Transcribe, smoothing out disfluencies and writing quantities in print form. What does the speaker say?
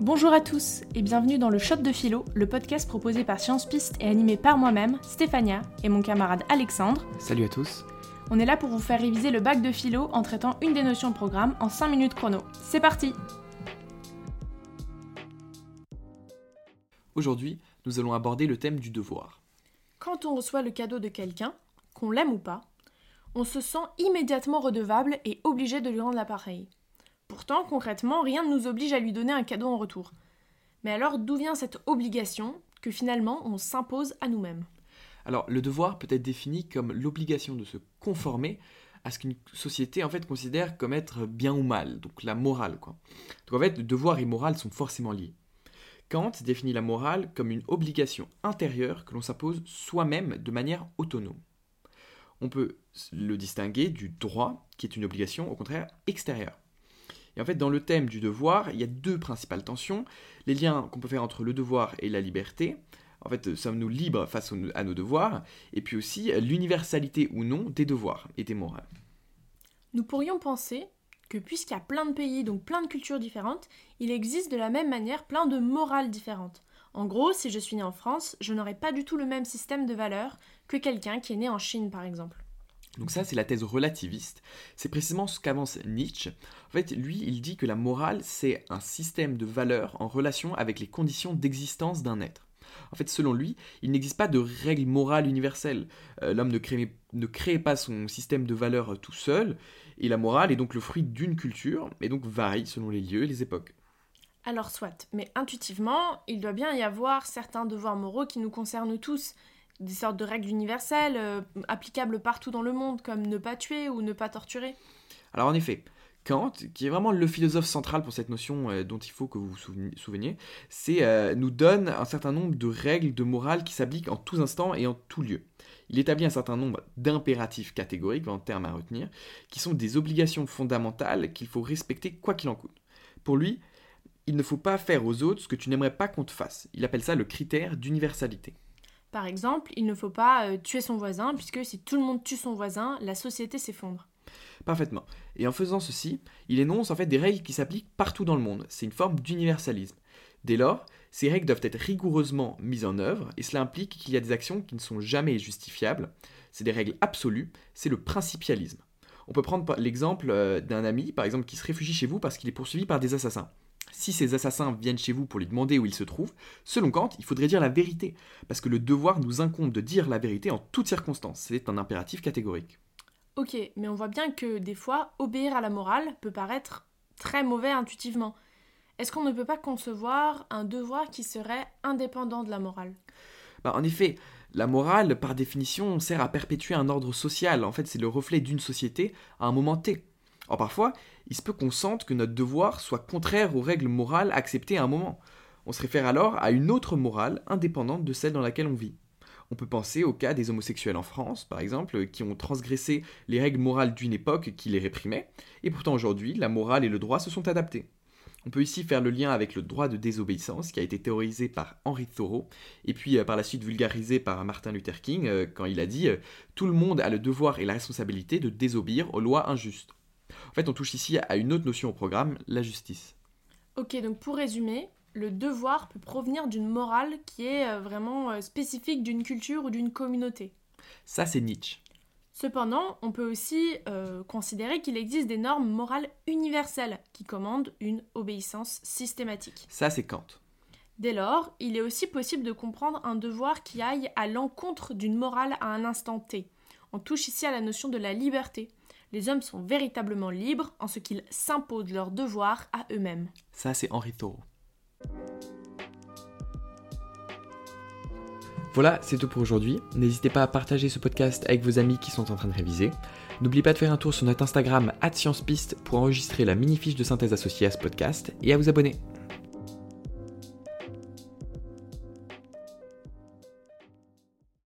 Bonjour à tous et bienvenue dans le Shot de Philo, le podcast proposé par Sciences Piste et animé par moi-même, Stéphania, et mon camarade Alexandre. Salut à tous. On est là pour vous faire réviser le bac de philo en traitant une des notions au programme en 5 minutes chrono. C'est parti! Aujourd'hui, nous allons aborder le thème du devoir. Quand on reçoit le cadeau de quelqu'un, qu'on l'aime ou pas, on se sent immédiatement redevable et obligé de lui rendre l'appareil. Pourtant, concrètement, rien ne nous oblige à lui donner un cadeau en retour. Mais alors, d'où vient cette obligation que finalement on s'impose à nous-mêmes ? Alors, le devoir peut être défini comme l'obligation de se conformer à ce qu'une société en fait considère comme être bien ou mal, donc la morale, quoi. Donc en fait, devoir et morale sont forcément liés. Kant définit la morale comme une obligation intérieure que l'on s'impose soi-même de manière autonome. On peut le distinguer du droit, qui est une obligation, au contraire, extérieure. Et en fait, dans le thème du devoir, il y a deux principales tensions. Les liens qu'on peut faire entre le devoir et la liberté. En fait, sommes-nous libres face à nos devoirs? Et puis aussi, l'universalité ou non des devoirs et des morales. Nous pourrions penser que puisqu'il y a plein de pays, donc plein de cultures différentes, il existe de la même manière plein de morales différentes. En gros, si je suis né en France, je n'aurais pas du tout le même système de valeurs que quelqu'un qui est né en Chine, par exemple. Donc ça, c'est la thèse relativiste. C'est précisément ce qu'avance Nietzsche. En fait, lui, il dit que la morale, c'est un système de valeurs en relation avec les conditions d'existence d'un être. En fait, selon lui, il n'existe pas de règle morale universelle. L'homme ne crée pas son système de valeurs tout seul, et la morale est donc le fruit d'une culture, et donc varie selon les lieux et les époques. Alors soit, mais intuitivement, il doit bien y avoir certains devoirs moraux qui nous concernent tous, des sortes de règles universelles, applicables partout dans le monde, comme ne pas tuer ou ne pas torturer. Alors en effet, Kant, qui est vraiment le philosophe central pour cette notion dont il faut que vous vous souveniez, nous donne un certain nombre de règles de morale qui s'appliquent en tout instant et en tout lieu. Il établit un certain nombre d'impératifs catégoriques, en termes à retenir, qui sont des obligations fondamentales qu'il faut respecter quoi qu'il en coûte. Pour lui, il ne faut pas faire aux autres ce que tu n'aimerais pas qu'on te fasse. Il appelle ça le critère d'universalité. Par exemple, il ne faut pas tuer son voisin, puisque si tout le monde tue son voisin, la société s'effondre. Parfaitement. Et en faisant ceci, il énonce en fait des règles qui s'appliquent partout dans le monde. C'est une forme d'universalisme. Dès lors, ces règles doivent être rigoureusement mises en œuvre, et cela implique qu'il y a des actions qui ne sont jamais justifiables. C'est des règles absolues, c'est le principialisme. On peut prendre l'exemple d'un ami, par exemple, qui se réfugie chez vous parce qu'il est poursuivi par des assassins. Si ces assassins viennent chez vous pour lui demander où il se trouve, selon Kant, il faudrait dire la vérité, parce que le devoir nous incombe de dire la vérité en toutes circonstances. C'est un impératif catégorique. Ok, mais on voit bien que des fois, obéir à la morale peut paraître très mauvais intuitivement. Est-ce qu'on ne peut pas concevoir un devoir qui serait indépendant de la morale ? En effet, la morale, par définition, sert à perpétuer un ordre social. En fait, c'est le reflet d'une société à un moment T. Or parfois, il se peut qu'on sente que notre devoir soit contraire aux règles morales acceptées à un moment. On se réfère alors à une autre morale indépendante de celle dans laquelle on vit. On peut penser au cas des homosexuels en France, par exemple, qui ont transgressé les règles morales d'une époque qui les réprimait, et pourtant aujourd'hui, la morale et le droit se sont adaptés. On peut ici faire le lien avec le droit de désobéissance, qui a été théorisé par Henri Thoreau, et puis par la suite vulgarisé par Martin Luther King, quand il a dit « Tout le monde a le devoir et la responsabilité de désobéir aux lois injustes ». En fait, on touche ici à une autre notion au programme, la justice. Ok, donc pour résumer, le devoir peut provenir d'une morale qui est vraiment spécifique d'une culture ou d'une communauté. Ça, c'est Nietzsche. Cependant, on peut aussi considérer qu'il existe des normes morales universelles qui commandent une obéissance systématique. Ça, c'est Kant. Dès lors, il est aussi possible de comprendre un devoir qui aille à l'encontre d'une morale à un instant T. On touche ici à la notion de la liberté. Les hommes sont véritablement libres en ce qu'ils s'imposent leurs devoirs à eux-mêmes. Ça, c'est Henri Thoreau. Voilà, c'est tout pour aujourd'hui. N'hésitez pas à partager ce podcast avec vos amis qui sont en train de réviser. N'oubliez pas de faire un tour sur notre Instagram @sciencespiste pour enregistrer la mini-fiche de synthèse associée à ce podcast et à vous abonner.